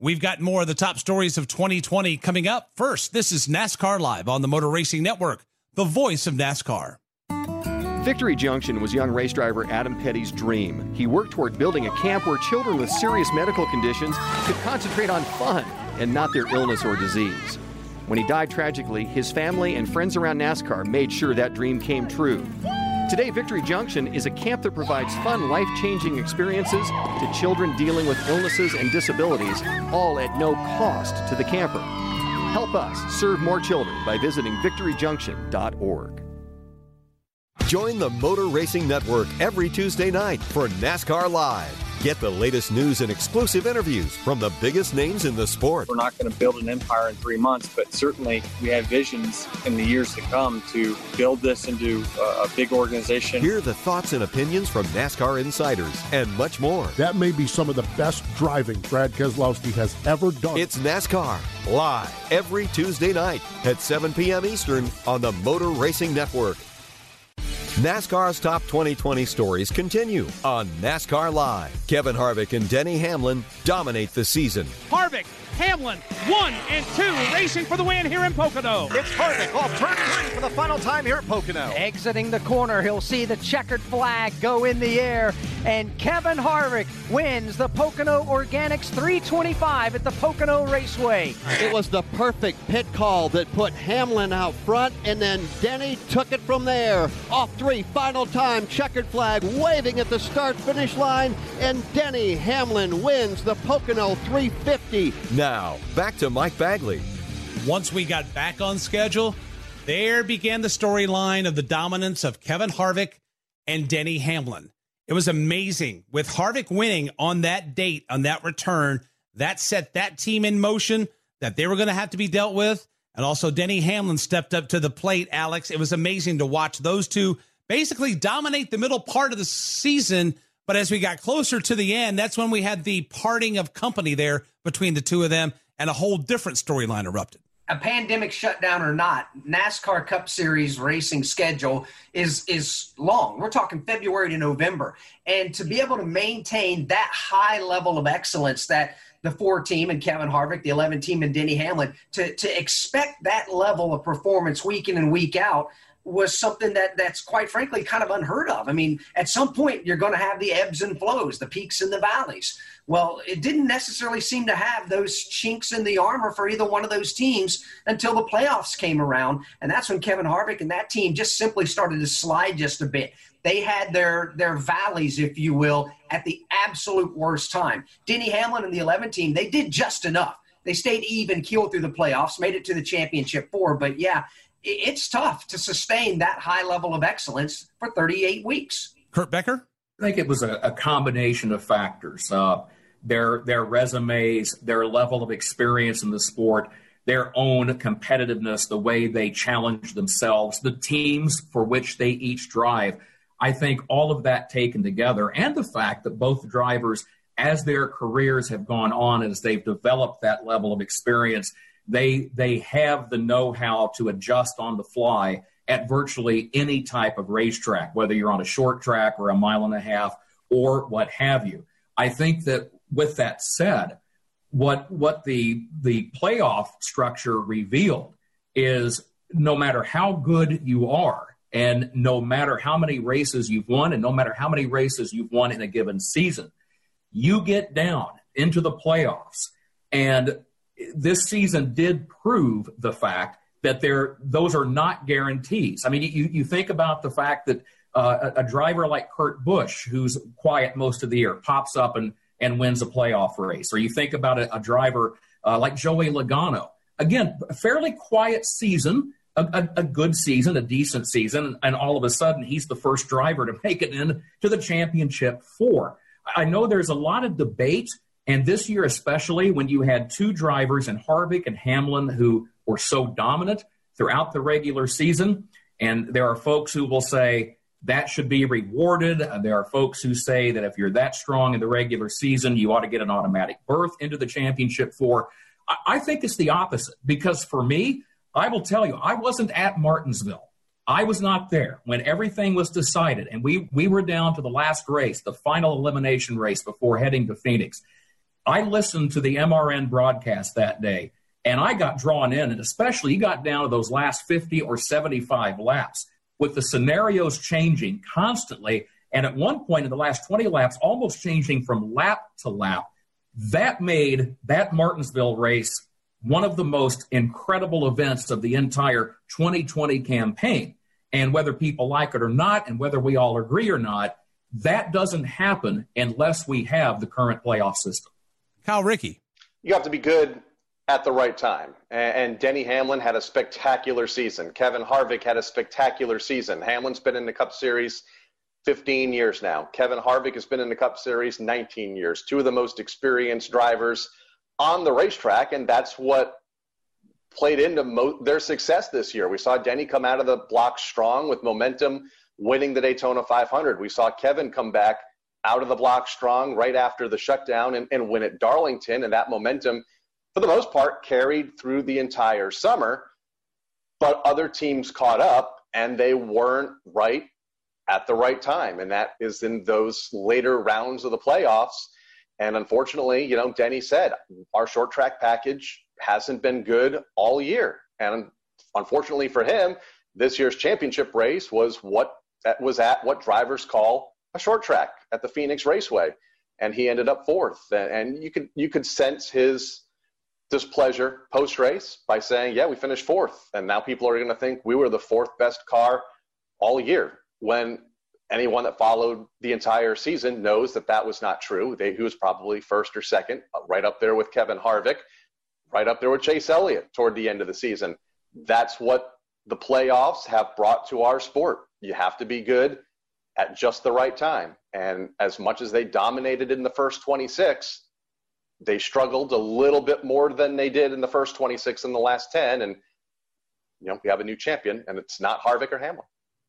We've got more of the top stories of twenty twenty coming up. First, this is NASCAR Live on the Motor Racing Network, the voice of NASCAR. Victory Junction was young race driver Adam Petty's dream. He worked toward building a camp where children with serious medical conditions could concentrate on fun and not their illness or disease. When he died tragically, his family and friends around NASCAR made sure that dream came true. Today, Victory Junction is a camp that provides fun, life-changing experiences to children dealing with illnesses and disabilities, all at no cost to the camper. Help us serve more children by visiting victory junction dot org. Join the Motor Racing Network every Tuesday night for NASCAR Live. Get the latest news and exclusive interviews from the biggest names in the sport. We're not going to build an empire in three months, but certainly we have visions in the years to come to build this into a big organization. Hear the thoughts and opinions from NASCAR insiders and much more. That may be some of the best driving Brad Keselowski has ever done. It's NASCAR Live every Tuesday night at seven p.m. Eastern on the Motor Racing Network. NASCAR's top twenty twenty stories continue on NASCAR Live. Kevin Harvick and Denny Hamlin dominate the season. Harvick Hamlin, one and two, racing for the win here in Pocono. It's Harvick off turn three for the final time here at Pocono. Exiting the corner, he'll see the checkered flag go in the air, and Kevin Harvick wins the Pocono Organics three twenty-five at the Pocono Raceway. It was the perfect pit call that put Hamlin out front, and then Denny took it from there. Off three, final time, checkered flag waving at the start-finish line, and Denny Hamlin wins the Pocono three fifty. Now, back to Mike Bagley. Once we got back on schedule, there began the storyline of the dominance of Kevin Harvick and Denny Hamlin. It was amazing. With Harvick winning on that date, on that return, that set that team in motion that they were going to have to be dealt with. And also Denny Hamlin stepped up to the plate, Alex. It was amazing to watch those two basically dominate the middle part of the season. But as we got closer to the end, that's when we had the parting of company there between the two of them, and a whole different storyline erupted. A pandemic shutdown or not, NASCAR Cup Series racing schedule is is long. We're talking February to November. And to be able to maintain that high level of excellence that the four team and Kevin Harvick, the eleven team and Denny Hamlin, to, to expect that level of performance week in and week out was something that that's quite frankly kind of unheard of. I mean, at some point you're going to have the ebbs and flows, the peaks and the valleys. Well, it didn't necessarily seem to have those chinks in the armor for either one of those teams until the playoffs came around. And that's when Kevin Harvick and that team just simply started to slide just a bit. They had their, their valleys, if you will, at the absolute worst time. Denny Hamlin and the eleven team, they did just enough. They stayed even keeled through the playoffs, made it to the championship four, but yeah, it's tough to sustain that high level of excellence for thirty-eight weeks. Kurt Becker? I think it was a, a combination of factors. Uh, their, their resumes, their level of experience in the sport, their own competitiveness, the way they challenge themselves, the teams for which they each drive. I think all of that taken together, and the fact that both drivers, as their careers have gone on, as they've developed that level of experience, They they have the know-how to adjust on the fly at virtually any type of racetrack, whether you're on a short track or a mile and a half or what have you. I think that with that said, what what the the playoff structure revealed is no matter how good you are, and no matter how many races you've won, and no matter how many races you've won in a given season, you get down into the playoffs. And this season did prove the fact that there, those are not guarantees. I mean, you, you think about the fact that uh, a, a driver like Kurt Busch, who's quiet most of the year, pops up and, and wins a playoff race. Or you think about a, a driver uh, like Joey Logano. Again, a fairly quiet season, a, a, a good season, a decent season, and all of a sudden he's the first driver to make it in to the championship four. I know there's a lot of debate, and this year especially, when you had two drivers in Harvick and Hamlin who were so dominant throughout the regular season, and there are folks who will say that should be rewarded. There are folks who say that if you're that strong in the regular season, you ought to get an automatic berth into the championship four. I think it's the opposite, because for me, I will tell you, I wasn't at Martinsville. I was not there when everything was decided, and we, we were down to the last race, the final elimination race before heading to Phoenix. I listened to the M R N broadcast that day, and I got drawn in, and especially you got down to those last fifty or seventy-five laps with the scenarios changing constantly, and at one point in the last twenty laps, almost changing from lap to lap. That made that Martinsville race one of the most incredible events of the entire twenty twenty campaign. And whether people like it or not, and whether we all agree or not, that doesn't happen unless we have the current playoff system. Kyle Rickey. You have to be good at the right time. And Denny Hamlin had a spectacular season. Kevin Harvick had a spectacular season. Hamlin's been in the Cup Series fifteen years now. Kevin Harvick has been in the Cup Series nineteen years. Two of the most experienced drivers on the racetrack, and that's what played into mo- their success this year. We saw Denny come out of the block strong with momentum, winning the Daytona five hundred. We saw Kevin come back out of the block strong right after the shutdown and, and win at Darlington. And that momentum, for the most part, carried through the entire summer. But other teams caught up, and they weren't right at the right time. And that is in those later rounds of the playoffs. And unfortunately, you know, Denny said our short track package hasn't been good all year. And unfortunately for him, this year's championship race was what was at what drivers call a short track at the Phoenix Raceway. And he ended up fourth. And you could, you could sense his displeasure post-race by saying, yeah, we finished fourth. And now people are going to think we were the fourth best car all year, when anyone that followed the entire season knows that that was not true. They, he was probably first or second, right up there with Kevin Harvick, right up there with Chase Elliott toward the end of the season. That's what the playoffs have brought to our sport. You have to be good at just the right time. And as much as they dominated in the first twenty-six, they struggled a little bit more than they did in the first twenty-six and the last ten. And, you know, we have a new champion, and it's not Harvick or Hamlin.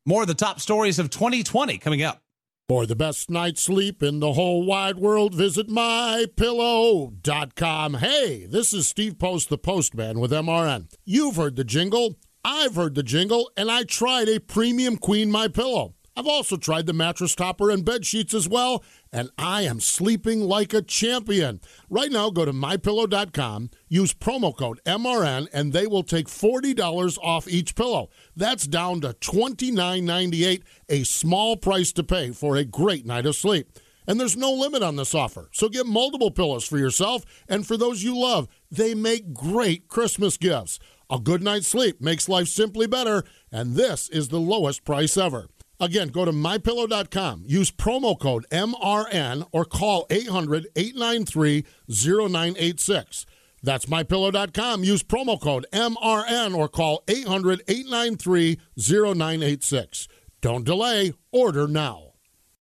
More of the top stories of twenty twenty coming up. For the best night's sleep in the whole wide world, visit my pillow dot com. Hey, this is Steve Post, the Postman with M R N. You've heard the jingle, I've heard the jingle, and I tried a premium queen My Pillow. I've also tried the mattress topper and bed sheets as well, and I am sleeping like a champion. Right now, go to my pillow dot com, use promo code M R N, and they will take forty dollars off each pillow. That's down to twenty-nine ninety-eight, a small price to pay for a great night of sleep. And there's no limit on this offer, so get multiple pillows for yourself and for those you love. They make great Christmas gifts. A good night's sleep makes life simply better, and this is the lowest price ever. Again, go to my pillow dot com, use promo code M R N, or call eight hundred, eight nine three, zero nine eight six. That's my pillow dot com, use promo code M R N, or call eight hundred, eight nine three, zero nine eight six. Don't delay, order now.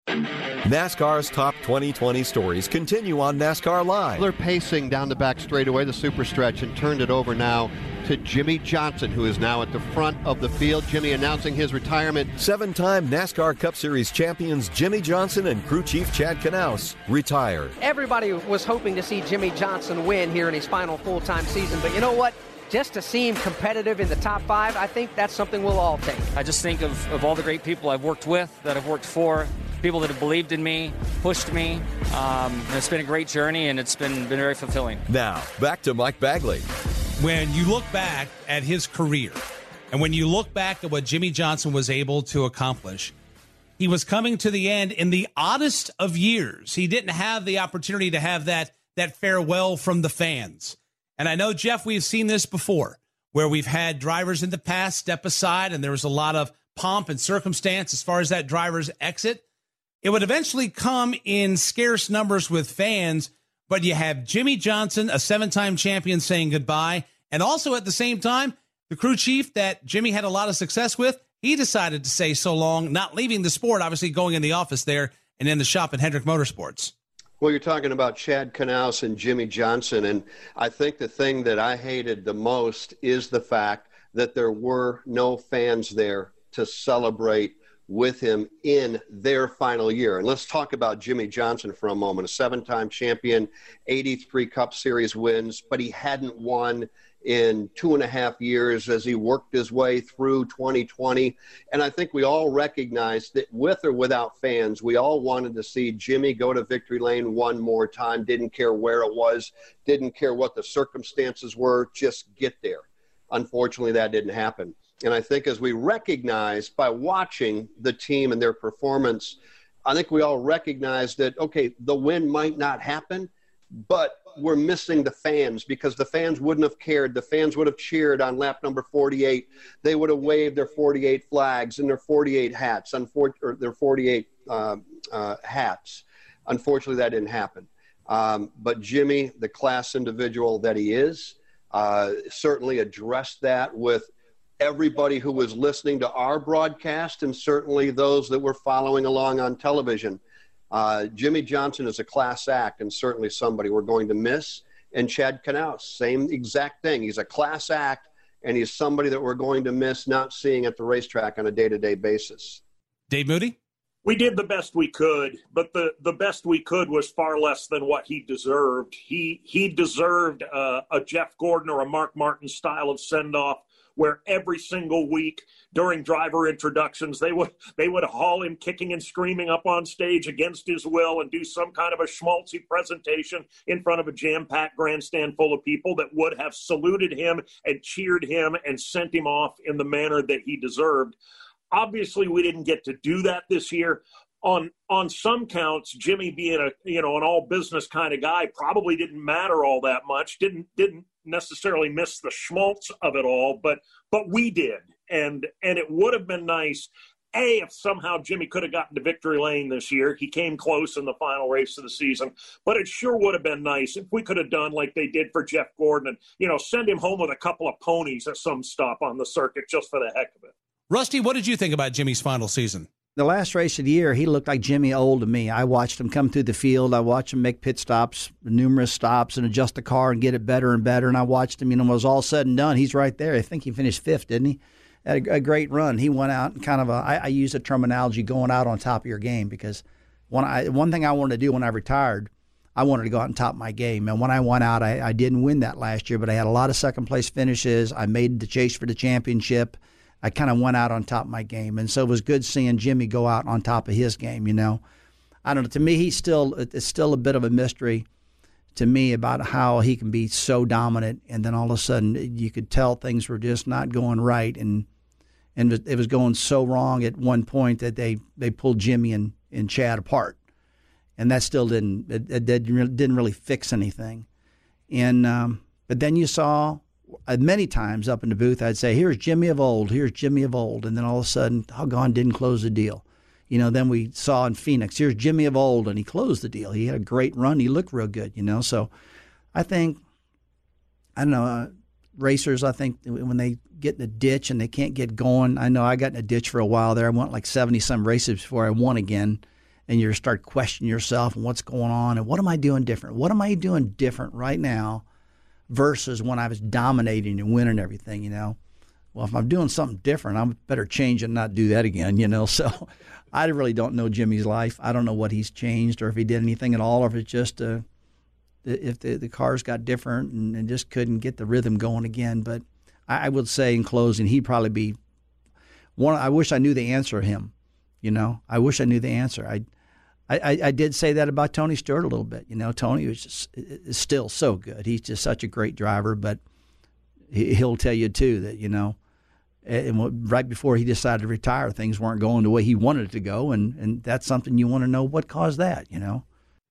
NASCAR's top twenty twenty stories continue on NASCAR Live. They're pacing down the back straightaway, the super stretch, and turned it over now to Jimmy Johnson, who is now at the front of the field. Jimmy announcing his retirement. Seven-time NASCAR Cup Series champions Jimmy Johnson and crew chief Chad Knaus retire. Everybody was hoping to see Jimmy Johnson win here in his final full-time season, but you know what? Just to see him competitive in the top five, I think that's something we'll all take. I just think of, of all the great people I've worked with, that I've worked for, people that have believed in me, pushed me. Um, it's been a great journey, and it's been, been very fulfilling. Now, back to Mike Bagley. When you look back at his career, and when you look back at what Jimmy Johnson was able to accomplish, he was coming to the end in the oddest of years. He didn't have the opportunity to have that, that farewell from the fans. And I know, Jeff, we've seen this before, where we've had drivers in the past step aside, and there was a lot of pomp and circumstance as far as that driver's exit. It would eventually come in scarce numbers with fans, but you have Jimmy Johnson, a seven-time champion, saying goodbye. And also at the same time, the crew chief that Jimmy had a lot of success with, he decided to say so long, not leaving the sport, obviously going in the office there and in the shop at Hendrick Motorsports. Well, you're talking about Chad Knaus and Jimmy Johnson, and I think the thing that I hated the most is the fact that there were no fans there to celebrate with him in their final year. And let's talk about Jimmy Johnson for a moment, a seven-time champion, eighty-three Cup Series wins, but he hadn't won in two and a half years as he worked his way through twenty twenty. And I think we all recognized that with or without fans, we all wanted to see Jimmy go to victory lane one more time, didn't care where it was, didn't care what the circumstances were, just get there. Unfortunately, that didn't happen. And I think as we recognized by watching the team and their performance, I think we all recognized that, okay, the win might not happen, but we're missing the fans, because the fans wouldn't have cared. The fans would have cheered on lap number forty-eight. They would have waved their forty-eight flags and their forty-eight hats, or their forty-eight uh, uh, hats. Unfortunately, that didn't happen. Um, but Jimmy, the class individual that he is, uh, certainly addressed that with everybody who was listening to our broadcast, and certainly those that were following along on television. Uh, Jimmy Johnson is a class act, and certainly somebody we're going to miss. And Chad Knaus, same exact thing. He's a class act, and he's somebody that we're going to miss not seeing at the racetrack on a day-to-day basis. Dave Moody? We did the best we could, but the, the best we could was far less than what he deserved. He he deserved uh, a Jeff Gordon or a Mark Martin style of send-off where every single week during driver introductions, they would they would haul him kicking and screaming up on stage against his will and do some kind of a schmaltzy presentation in front of a jam-packed grandstand full of people that would have saluted him and cheered him and sent him off in the manner that he deserved. Obviously, we didn't get to do that this year. On on some counts, Jimmy being a you know an all business kind of guy probably didn't matter all that much. Didn't didn't necessarily miss the schmaltz of it all, but but we did, and and it would have been nice. A, if somehow Jimmy could have gotten to victory lane this year. He came close in the final race of the season, but it sure would have been nice if we could have done like they did for Jeff Gordon and you know send him home with a couple of ponies at some stop on the circuit just for the heck of it. Rusty, what did you think about Jimmy's final season? The last race of the year, he looked like Jimmy old to me. I watched him come through the field. I watched him make pit stops, numerous stops, and adjust the car and get it better and better. And I watched him, you know, when it was all said and done, he's right there. I think he finished fifth, didn't he? Had a, a great run. He went out and kind of, a, I, I use the terminology, going out on top of your game, because when I, one thing I wanted to do when I retired, I wanted to go out and top my game. And when I went out, I, I didn't win that last year, but I had a lot of second-place finishes. I made the chase for the championship. I kind of went out on top of my game. And so it was good seeing Jimmy go out on top of his game, you know. I don't know. To me, he's still it's still a bit of a mystery to me about how he can be so dominant. And then all of a sudden you could tell things were just not going right. And and it was going so wrong at one point that they, they pulled Jimmy and, and Chad apart. And that still didn't it, it didn't really fix anything. And um, but then you saw – many times up in the booth, I'd say, here's Jimmy of old, here's Jimmy of old. And then all of a sudden, doggone, didn't close the deal. You know, then we saw in Phoenix, here's Jimmy of old, and he closed the deal. He had a great run. He looked real good, you know. So I think, I don't know, uh, racers, I think when they get in a ditch and they can't get going, I know I got in a ditch for a while there. I went like seventy-some races before I won again. And you start questioning yourself and what's going on and what am I doing different? What am I doing different right now versus when I was dominating and winning everything, you know? Well, if I'm doing something different, I better change and not do that again, you know? So I really don't know Jimmy's life. I don't know what he's changed or if he did anything at all or if it's just uh, if the, the cars got different and, and just couldn't get the rhythm going again. But I, I would say in closing, he'd probably be one. I wish I knew the answer to him, you know? I wish I knew the answer. I I, I did say that about Tony Stewart a little bit. You know, Tony was just, is still so good. He's just such a great driver, but he'll tell you, too, that, you know, and right before he decided to retire, things weren't going the way he wanted it to go, and, and that's something you want to know what caused that, you know.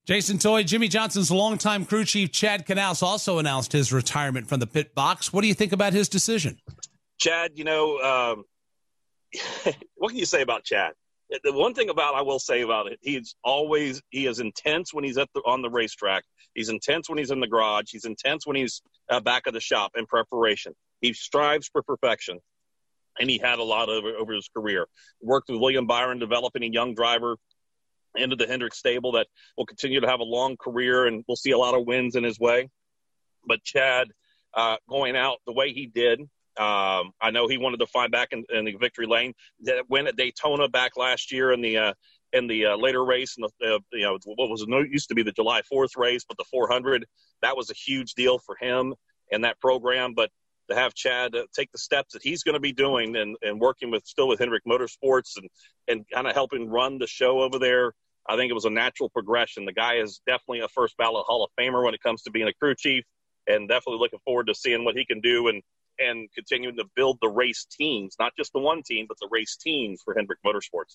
Jason Toy, Jimmy Johnson's longtime crew chief, Chad Knaus, also announced his retirement from the pit box. What do you think about his decision? Chad, you know, um, what can you say about Chad? The one thing about I will say about it, he's always he is intense when he's at the, on the racetrack. He's intense when he's in the garage. He's intense when he's uh, back at the shop in preparation. He strives for perfection, and he had a lot over over his career. Worked with William Byron, developing a young driver into the Hendrick stable that will continue to have a long career, and we'll see a lot of wins in his way. But Chad, uh, going out the way he did. Um, I know he wanted to find back in, in the victory lane. That win at Daytona back last year in the uh, in the uh, later race, and the, uh, you know what was used to be the July fourth race, but the four hundred, that was a huge deal for him and that program. But to have Chad uh, take the steps that he's going to be doing and, and working with still with Hendrick Motorsports and and kind of helping run the show over there, I think it was a natural progression. The guy is definitely a first ballot Hall of Famer when it comes to being a crew chief, and definitely looking forward to seeing what he can do and. and continuing to build the race teams, not just the one team, but the race teams for Hendrick Motorsports.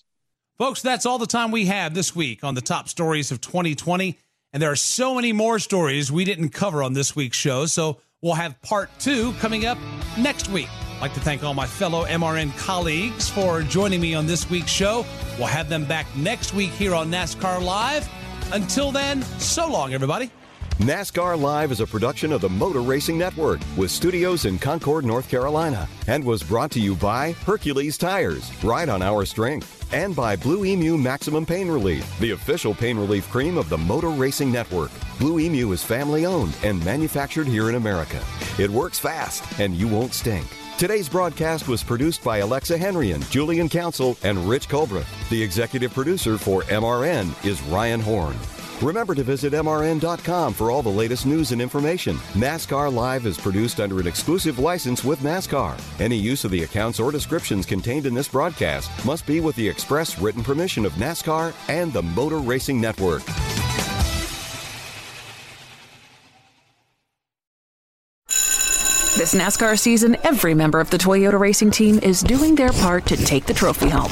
Folks, that's all the time we have this week on the top stories of twenty twenty. And there are so many more stories we didn't cover on this week's show. So we'll have part two coming up next week. I'd like to thank all my fellow M R N colleagues for joining me on this week's show. We'll have them back next week here on NASCAR Live. Until then, so long, everybody. NASCAR Live is a production of the Motor Racing Network with studios in Concord, North Carolina, and was brought to you by Hercules Tires, right on our strength, and by Blue Emu Maximum Pain Relief, the official pain relief cream of the Motor Racing Network. Blue Emu is family-owned and manufactured here in America. It works fast, and you won't stink. Today's broadcast was produced by Alexa Henrion, Julian Council, and Rich Colbert. The executive producer for M R N is Ryan Horn. Remember to visit M R N dot com for all the latest news and information. NASCAR Live is produced under an exclusive license with NASCAR. Any use of the accounts or descriptions contained in this broadcast must be with the express written permission of NASCAR and the Motor Racing Network. This NASCAR season, every member of the Toyota Racing Team is doing their part to take the trophy home.